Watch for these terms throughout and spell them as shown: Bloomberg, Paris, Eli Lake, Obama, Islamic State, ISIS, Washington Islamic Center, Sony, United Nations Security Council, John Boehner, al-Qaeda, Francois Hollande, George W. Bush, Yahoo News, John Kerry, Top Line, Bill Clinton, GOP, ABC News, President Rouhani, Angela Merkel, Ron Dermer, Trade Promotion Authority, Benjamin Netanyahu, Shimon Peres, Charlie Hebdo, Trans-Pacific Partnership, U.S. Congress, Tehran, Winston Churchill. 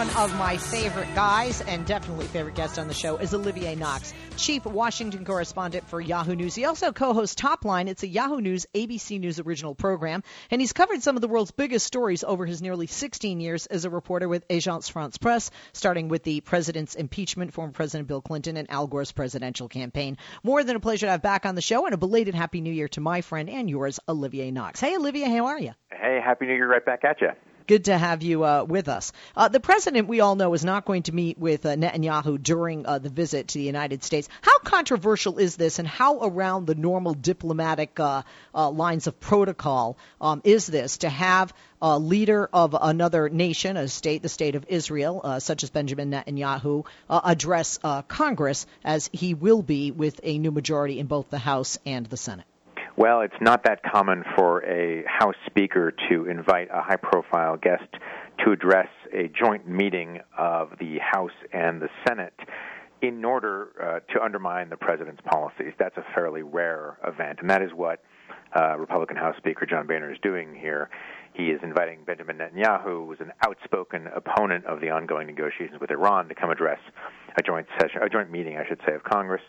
one of my favorite guys and definitely favorite guest on the show is Olivier Knox, chief Washington correspondent for Yahoo News. He also co-hosts Top Line. It's a Yahoo News, ABC News original program, and he's covered some of the world's biggest stories over his nearly 16 years as a reporter with Agence France-Presse, starting with the president's impeachment, former President Bill Clinton, and Al Gore's presidential campaign. More than a pleasure to have back on the show, and a belated Happy New Year to my friend and yours, Olivier Knox. Hey, Olivier, how are you? Hey, Happy New Year right back at you. Good to have you with us. The president, we all know, is not going to meet with Netanyahu during the visit to the United States. How controversial is this, and how around the normal diplomatic lines of protocol is this to have a leader of another nation, a state, the state of Israel, such as Benjamin Netanyahu, address Congress as he will be with a new majority in both the House and the Senate? Well, it's not that common for a House Speaker to invite a high-profile guest to address a joint meeting of the House and the Senate in order to undermine the president's policies. That's a fairly rare event, and that is what Republican House Speaker John Boehner is doing here. He is inviting Benjamin Netanyahu, who is an outspoken opponent of the ongoing negotiations with Iran, to come address a joint session, a joint meeting, I should say, of Congress.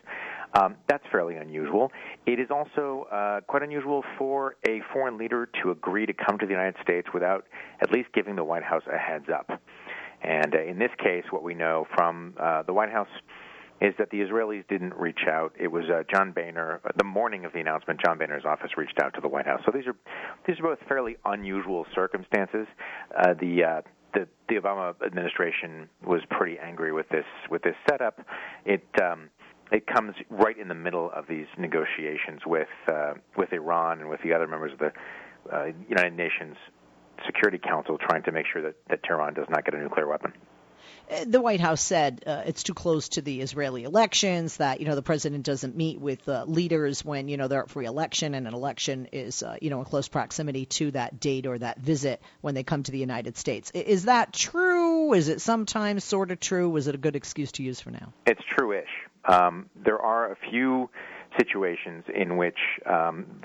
That's fairly unusual. It is also quite unusual for a foreign leader to agree to come to the United States without at least giving the White House a heads up. And in this case, what we know from the White House is that the Israelis didn't reach out. It was John Boehner. The morning of the announcement, John Boehner's office reached out to the White House. So these are both fairly unusual circumstances. The Obama administration was pretty angry with this setup. It comes right in the middle of these negotiations with Iran and with the other members of the United Nations Security Council, trying to make sure that Tehran does not get a nuclear weapon. The White House said it's too close to the Israeli elections, that, the president doesn't meet with leaders when, they're up for re-election, and an election is, in close proximity to that date or that visit when they come to the United States. Is that true? Is it sometimes sort of true? Was it a good excuse to use for now? It's true-ish. There are a few situations in which the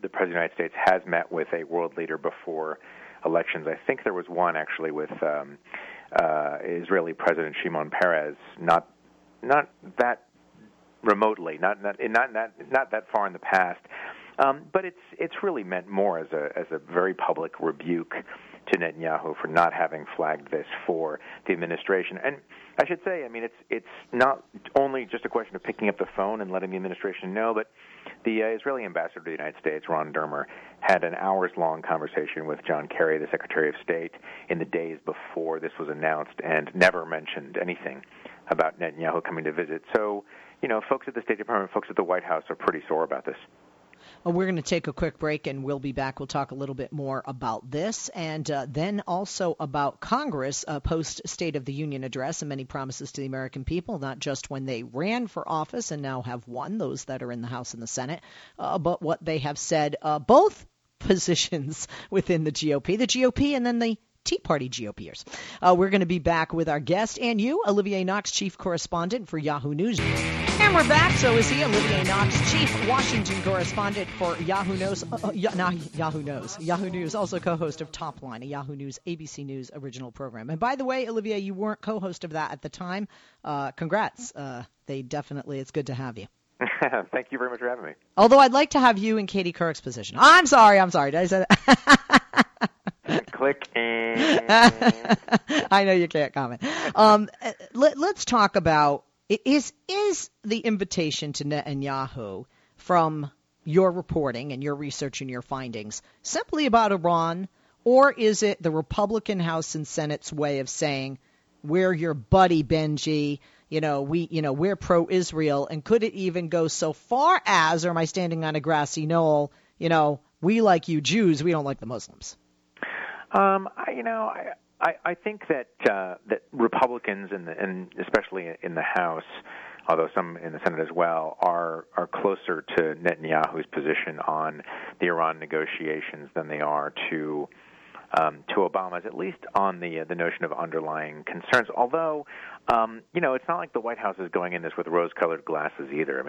president of the United States has met with a world leader before elections. I think there was one actually with Israeli President Shimon Peres, not that remotely, not that far in the past, but it's really meant more as a very public rebuke to Netanyahu for not having flagged this for the administration. And I should say, it's not only just a question of picking up the phone and letting the administration know, but the Israeli ambassador to the United States, Ron Dermer, had an hours-long conversation with John Kerry, the Secretary of State, in the days before this was announced, and never mentioned anything about Netanyahu coming to visit. So, folks at the State Department, folks at the White House are pretty sore about this. Well, we're going to take a quick break, and we'll be back. We'll talk a little bit more about this, and then also about Congress post-State of the Union address and many promises to the American people, not just when they ran for office and now have won, those that are in the House and the Senate, but what they have said, both positions within the GOP and then the Tea Party GOPers. We're going to be back with our guest and you, Olivier Knox, chief correspondent for Yahoo News. And we're back. So is he, Olivier Knox, chief Washington correspondent for Yahoo News. Yahoo News, also co-host of Top Line, a Yahoo News, ABC News original program. And by the way, Olivier, you weren't co-host of that at the time. Congrats. It's good to have you. Thank you very much for having me. Although I'd like to have you in Katie Couric's position. I'm sorry. Did I say that? Click and... I know you can't comment. Let's talk about, is the invitation to Netanyahu, from your reporting and your research and your findings, simply about Iran, or is it the Republican House and Senate's way of saying, we're your buddy, Benji, we're pro-Israel, and could it even go so far as, or am I standing on a grassy knoll, we like you Jews, we don't like the Muslims? I think that Republicans and especially in the House, although some in the Senate as well, are closer to Netanyahu's position on the Iran negotiations than they are to Obama's, at least on the notion of underlying concerns. Although, it's not like the White House is going in this with rose-colored glasses either.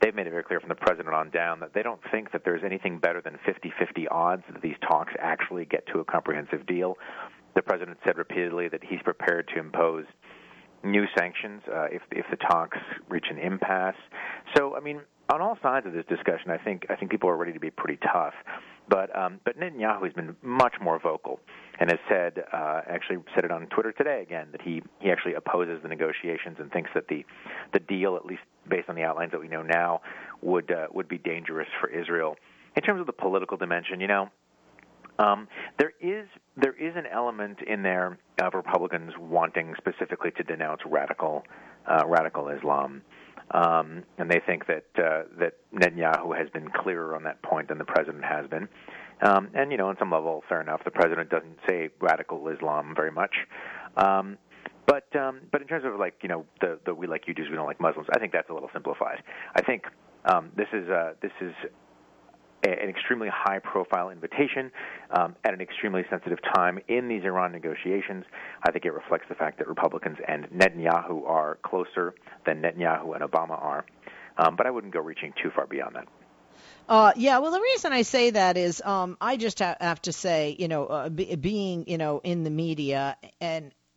They've made it very clear from the president on down that they don't think that there's anything better than 50-50 odds that these talks actually get to a comprehensive deal. The president said repeatedly that he's prepared to impose new sanctions if the talks reach an impasse. So, I mean, on all sides of this discussion, I think people are ready to be pretty tough. But Netanyahu has been much more vocal and has said, actually said it on Twitter today again, that he actually opposes the negotiations and thinks that the deal, at least based on the outlines that we know now, would be dangerous for Israel. In terms of the political dimension, there is an element in there of Republicans wanting specifically to denounce radical Islam. And they think that Netanyahu has been clearer on that point than the president has been. And on some level, fair enough, the president doesn't say radical Islam very much. But in terms of the we like you Jews, we don't like Muslims, I think that's a little simplified. I think this is an extremely high-profile invitation at an extremely sensitive time in these Iran negotiations. I think it reflects the fact that Republicans and Netanyahu are closer than Netanyahu and Obama are. But I wouldn't go reaching too far beyond that. Well, the reason I say that is I just have to say, being, in the media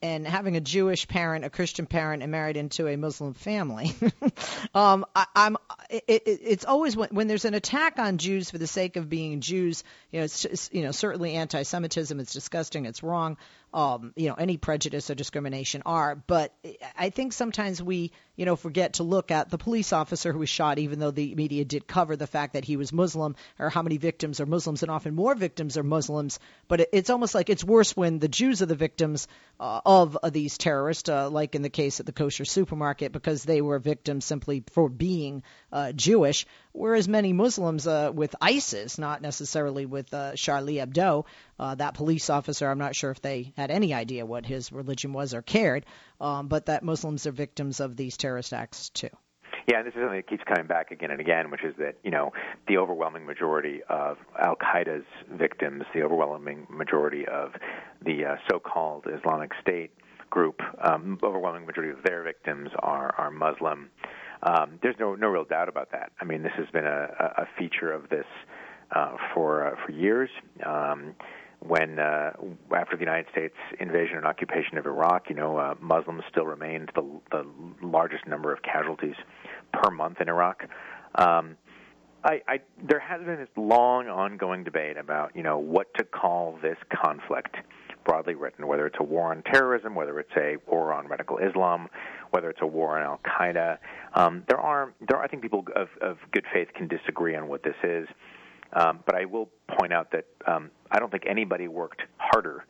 and having a Jewish parent, a Christian parent, and married into a Muslim family, it's always when there's an attack on Jews for the sake of being Jews, it's just, certainly anti-Semitism, it's disgusting, it's wrong, any prejudice or discrimination are. But I think sometimes we, forget to look at the police officer who was shot, even though the media did cover the fact that he was Muslim, or how many victims are Muslims, and often more victims are Muslims. But it's almost like it's worse when the Jews are the victims of these terrorists, like in the case at the kosher supermarket, because they were victims simply for being Jewish, whereas many Muslims with ISIS, not necessarily with Charlie Hebdo, that police officer, I'm not sure if they had any idea what his religion was or cared, but that Muslims are victims of these terrorist acts too. Yeah, and this is something that keeps coming back again and again, which is that, the overwhelming majority of al-Qaeda's victims, the overwhelming majority of the so-called Islamic State group, overwhelming majority of their victims are Muslim. There's no real doubt about that. I mean, this has been a feature of this for years. When after the United States invasion and occupation of Iraq, Muslims still remained the largest number of casualties per month in Iraq. There has been this long ongoing debate about what to call this conflict, broadly written, whether it's a war on terrorism, whether it's a war on radical Islam, whether it's a war on al-Qaeda. I think people of good faith can disagree on what this is. But I will point out that I don't think anybody worked harder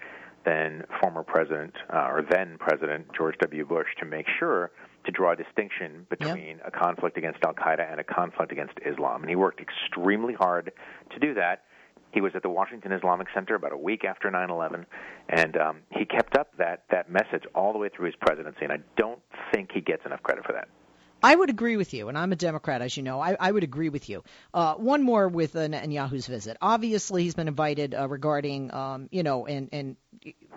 than former president or then president George W. Bush to make sure to draw a distinction between a conflict against al-Qaeda and a conflict against Islam. And he worked extremely hard to do that. He was at the Washington Islamic Center about a week after 9/11, and he kept up that message all the way through his presidency, and I don't think he gets enough credit for that. I would agree with you, and I'm a Democrat, as you know. I would agree with you. One more with Netanyahu's visit. Obviously, he's been invited regarding, and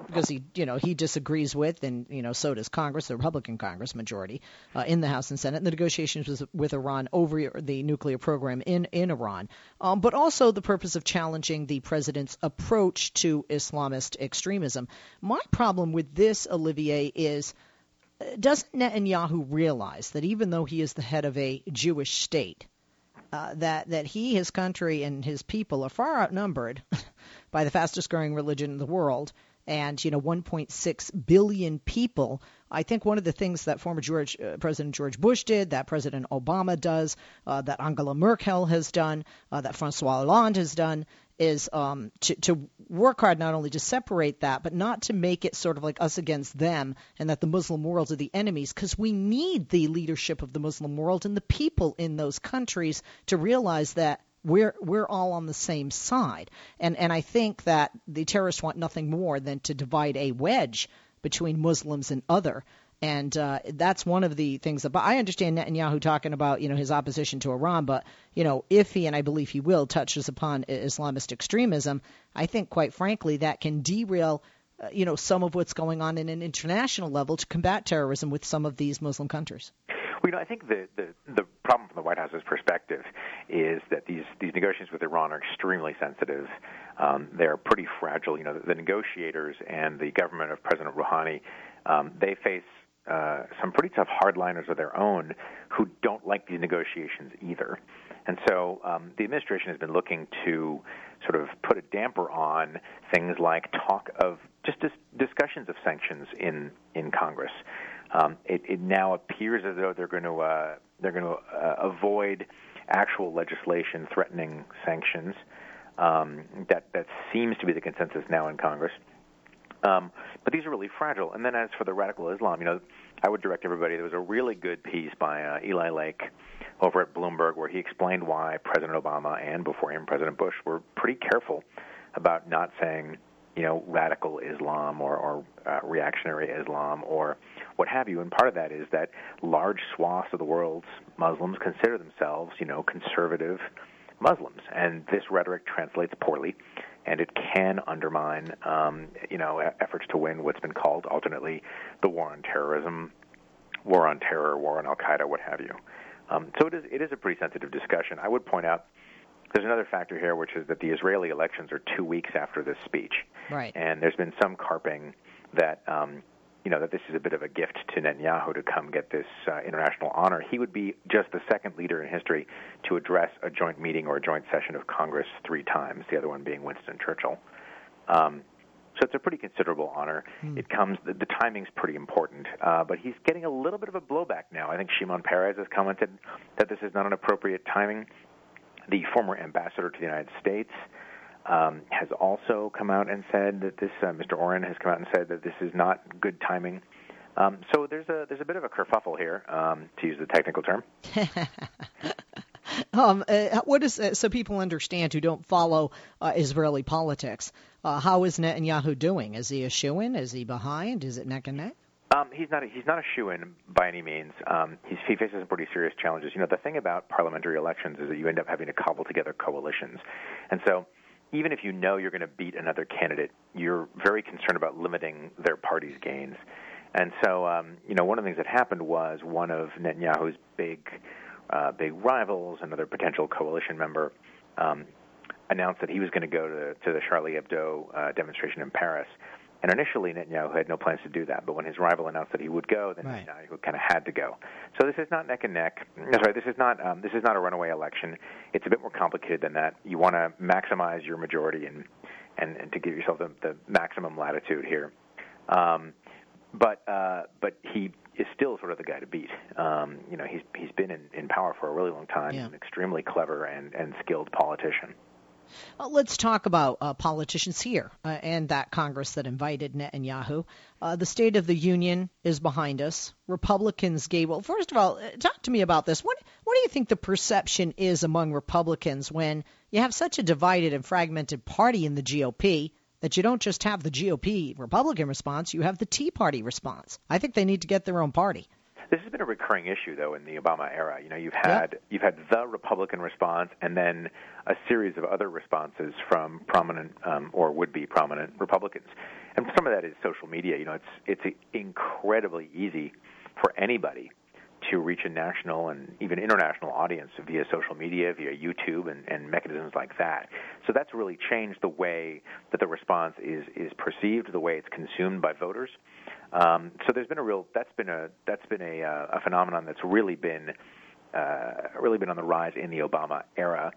because he, he disagrees with, and so does Congress, the Republican Congress majority in the House and Senate, and the negotiations with Iran over the nuclear program in Iran, but also the purpose of challenging the president's approach to Islamist extremism. My problem with this, Olivier, is, doesn't Netanyahu realize that even though he is the head of a Jewish state, that he, his country, and his people are far outnumbered by the fastest-growing religion in the world, and 1.6 billion people? I think one of the things that former President George Bush did, that President Obama does, that Angela Merkel has done, that Francois Hollande has done, is to work hard not only to separate that, but not to make it sort of like us against them and that the Muslim world are the enemies, because we need the leadership of the Muslim world and the people in those countries to realize that we're all on the same side. And I think that the terrorists want nothing more than to divide a wedge between Muslims and other. And that's one of the things about. I understand Netanyahu talking about, his opposition to Iran, but, if he, and I believe he will, touches upon Islamist extremism, I think, quite frankly, that can derail, some of what's going on in an international level to combat terrorism with some of these Muslim countries. Well, you know, I think the problem from the White House's perspective is that these negotiations with Iran are extremely sensitive. They're pretty fragile. You know, the negotiators and the government of President Rouhani, they face some pretty tough hardliners of their own who don't like these negotiations either. And so the administration has been looking to sort of put a damper on things like talk of just discussions of sanctions in Congress. It now appears as though they're going to avoid actual legislation threatening sanctions. That seems to be the consensus now in Congress. But these are really fragile. And then as for the radical Islam, you know, I would direct everybody. There was a really good piece by Eli Lake over at Bloomberg where he explained why President Obama and before him President Bush were pretty careful about not saying, you know, radical Islam or reactionary Islam or what have you. And part of that is that large swaths of the world's Muslims consider themselves, you know, conservative Muslims. And this rhetoric translates poorly. And it can undermine, efforts to win what's been called alternately the war on terrorism, war on terror, war on al-Qaeda, what have you. So it is a pretty sensitive discussion. I would point out there's another factor here, which is that the Israeli elections are 2 weeks after this speech. Right. And there's been some carping that, that this is a bit of a gift to Netanyahu to come get this international honor. He would be just the second leader in history to address a joint meeting or a joint session of Congress three times, the other one being Winston Churchill. So it's a pretty considerable honor. It comes – the timing's pretty important. But he's getting a little bit of a blowback now. I think Shimon Peres has commented that this is not an appropriate timing. The former ambassador to the United States has also come out and said that this Mr. Oren has come out and said that this is not good timing. So there's a bit of a kerfuffle here, to use the technical term. What is so people understand who don't follow Israeli politics? How is Netanyahu doing? Is he a shoo-in? Is he behind? Is it neck and neck? He's not a shoo-in by any means. He faces some pretty serious challenges. You know, the thing about parliamentary elections is that you end up having to cobble together coalitions, and so. Even if you know you're going to beat another candidate, you're very concerned about limiting their party's gains. And so, one of the things that happened was one of Netanyahu's big rivals, another potential coalition member, announced that he was going to go to the Charlie Hebdo demonstration in Paris. And initially, Netanyahu had no plans to do that. But when his rival announced that he would go, then right. Netanyahu kind of had to go. So this is not neck and neck. This is not a runaway election. It's a bit more complicated than that. You want to maximize your majority and to give yourself the maximum latitude here. But he is still sort of the guy to beat. He's been in power for a really long time. Yeah. He's an extremely clever and skilled politician. Let's talk about politicians here and that Congress that invited Netanyahu. The State of the Union is behind us. Republicans gave – well, first of all, talk to me about this. What do you think the perception is among Republicans when you have such a divided and fragmented party in the GOP that you don't just have the GOP Republican response, you have the Tea Party response? I think they need to get their own party. This has been a recurring issue, though, in the Obama era. You know, you've had the Republican response, and then a series of other responses from prominent or would-be prominent Republicans, and some of that is social media. You know, it's incredibly easy for anybody to reach a national and even international audience via social media, via YouTube, and mechanisms like that. So that's really changed the way that the response is perceived, the way it's consumed by voters. So there's been a real that's been a phenomenon that's really been on the rise in the Obama era.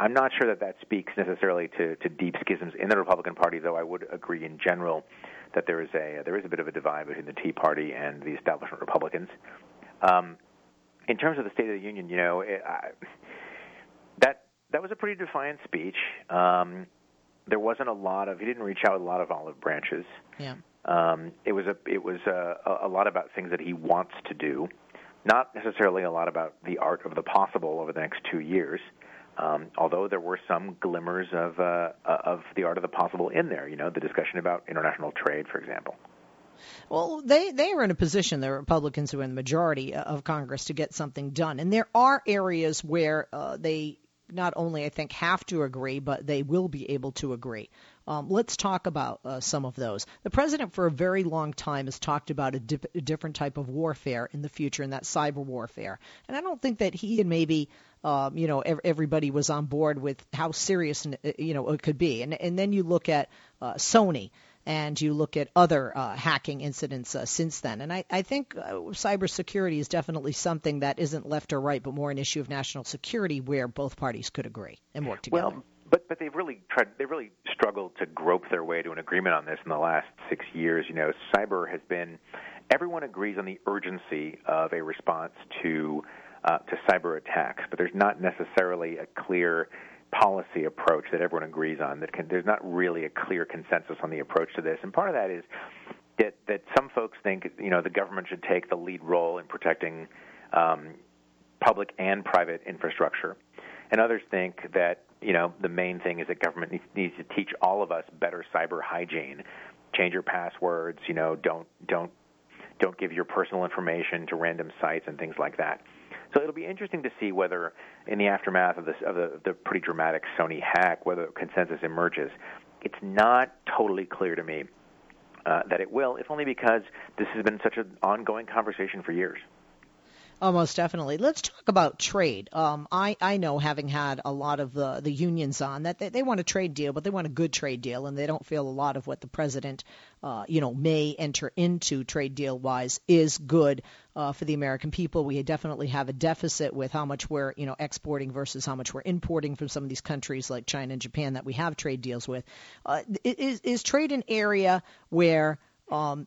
I'm not sure that speaks necessarily to deep schisms in the Republican Party, though I would agree in general that there is a bit of a divide between the Tea Party and the establishment Republicans. In terms of the State of the Union, you know, that was a pretty defiant speech. There wasn't a lot of – he didn't reach out with a lot of olive branches. Yeah. It was a lot about things that he wants to do, not necessarily a lot about the art of the possible over the next 2 years, although there were some glimmers of the art of the possible in there, you know, the discussion about international trade, for example. Well, they are in a position, the Republicans who are in the majority of Congress, to get something done. And there are areas where they not only, I think, have to agree, but they will be able to agree. Let's talk about some of those. The president for a very long time has talked about a different type of warfare in the future, and that's cyber warfare. And I don't think that he and maybe everybody was on board with how serious it could be. And then you look at Sony. And you look at other hacking incidents since then. And I think cybersecurity is definitely something that isn't left or right, but more an issue of national security where both parties could agree and work together. Well, but they've really struggled to grope their way to an agreement on this in the last 6 years. You know, cyber has been – everyone agrees on the urgency of a response to cyber attacks, but there's not necessarily a clear – policy approach that everyone agrees on. There's not really a clear consensus on the approach to this, and part of that is that some folks think the government should take the lead role in protecting public and private infrastructure, and others think that the main thing is that government needs to teach all of us better cyber hygiene. Change your passwords. Don't give your personal information to random sites and things like that. So it'll be interesting to see whether, in the aftermath of the pretty dramatic Sony hack, whether consensus emerges. It's not totally clear to me that it will, if only because this has been such an ongoing conversation for years. Oh, most definitely. Let's talk about trade. I know, having had a lot of the unions on, that they want a trade deal, but they want a good trade deal, and they don't feel a lot of what the president, may enter into trade deal-wise is good for the American people. We definitely have a deficit with how much we're, exporting versus how much we're importing from some of these countries like China and Japan that we have trade deals with. Is trade an area where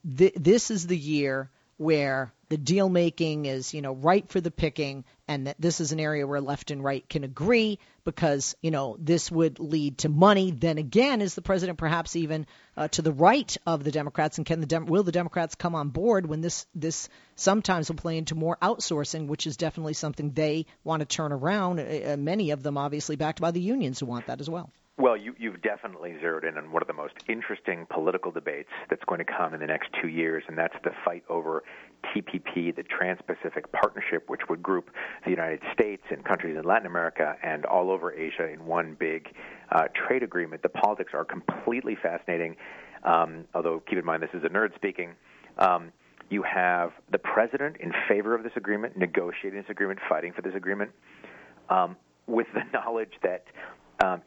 this is the year where the deal-making is, ripe for the picking, and that this is an area where left and right can agree because, this would lead to money? Then again, is the president perhaps even to the right of the Democrats, and will the Democrats come on board when this sometimes will play into more outsourcing, which is definitely something they want to turn around, many of them obviously backed by the unions who want that as well? Well, you've definitely zeroed in on one of the most interesting political debates that's going to come in the next 2 years, and that's the fight over TPP, the Trans-Pacific Partnership, which would group the United States and countries in Latin America and all over Asia in one big trade agreement. The politics are completely fascinating, although keep in mind this is a nerd speaking. You have the president in favor of this agreement, negotiating this agreement, fighting for this agreement, with the knowledge that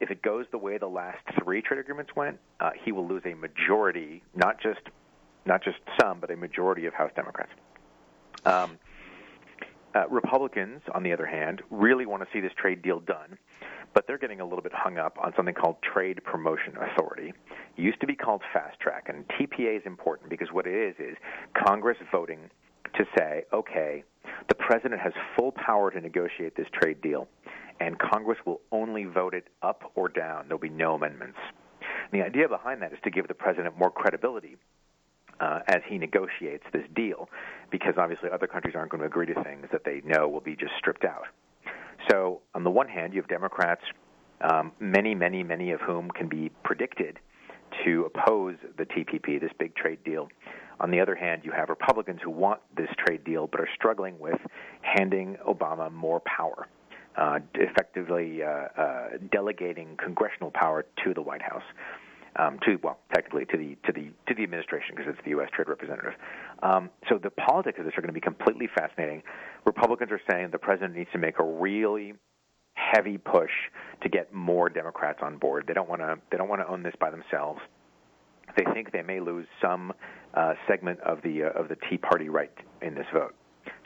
if it goes the way the last three trade agreements went, he will lose a majority, not just some, but a majority of House Democrats. Republicans, on the other hand, really want to see this trade deal done, but they're getting a little bit hung up on something called Trade Promotion Authority. It used to be called Fast Track, and TPA is important because what it is Congress voting to say, okay, the president has full power to negotiate this trade deal, and Congress will only vote it up or down. There will be no amendments. And the idea behind that is to give the president more credibility as he negotiates this deal, because obviously other countries aren't going to agree to things that they know will be just stripped out. So on the one hand, you have Democrats, many, many, many of whom can be predicted to oppose the TPP, this big trade deal. On the other hand, you have Republicans who want this trade deal but are struggling with handing Obama more power, effectively delegating congressional power to the White House, technically to the administration, because it's the U.S. Trade Representative. So the politics of this are going to be completely fascinating. Republicans are saying the president needs to make a really heavy push to get more Democrats on board. They don't want to own this by themselves. They think they may lose some segment of the Tea Party right in this vote.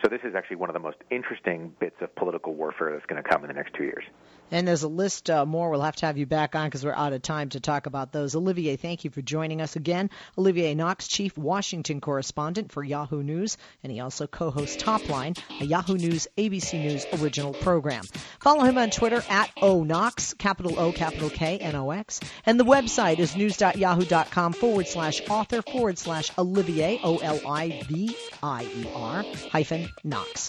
So this is actually one of the most interesting bits of political warfare that's going to come in the next 2 years. And there's a list more. We'll have to have you back on because we're out of time to talk about those. Olivier, thank you for joining us again. Olivier Knox, chief Washington correspondent for Yahoo News, and he also co-hosts Top Line, a Yahoo News, ABC News original program. Follow him on Twitter at @OKnox, capital O, capital K, N-O-X. And the website is news.yahoo.com /author/Olivier, Olivier, hyphen Knox.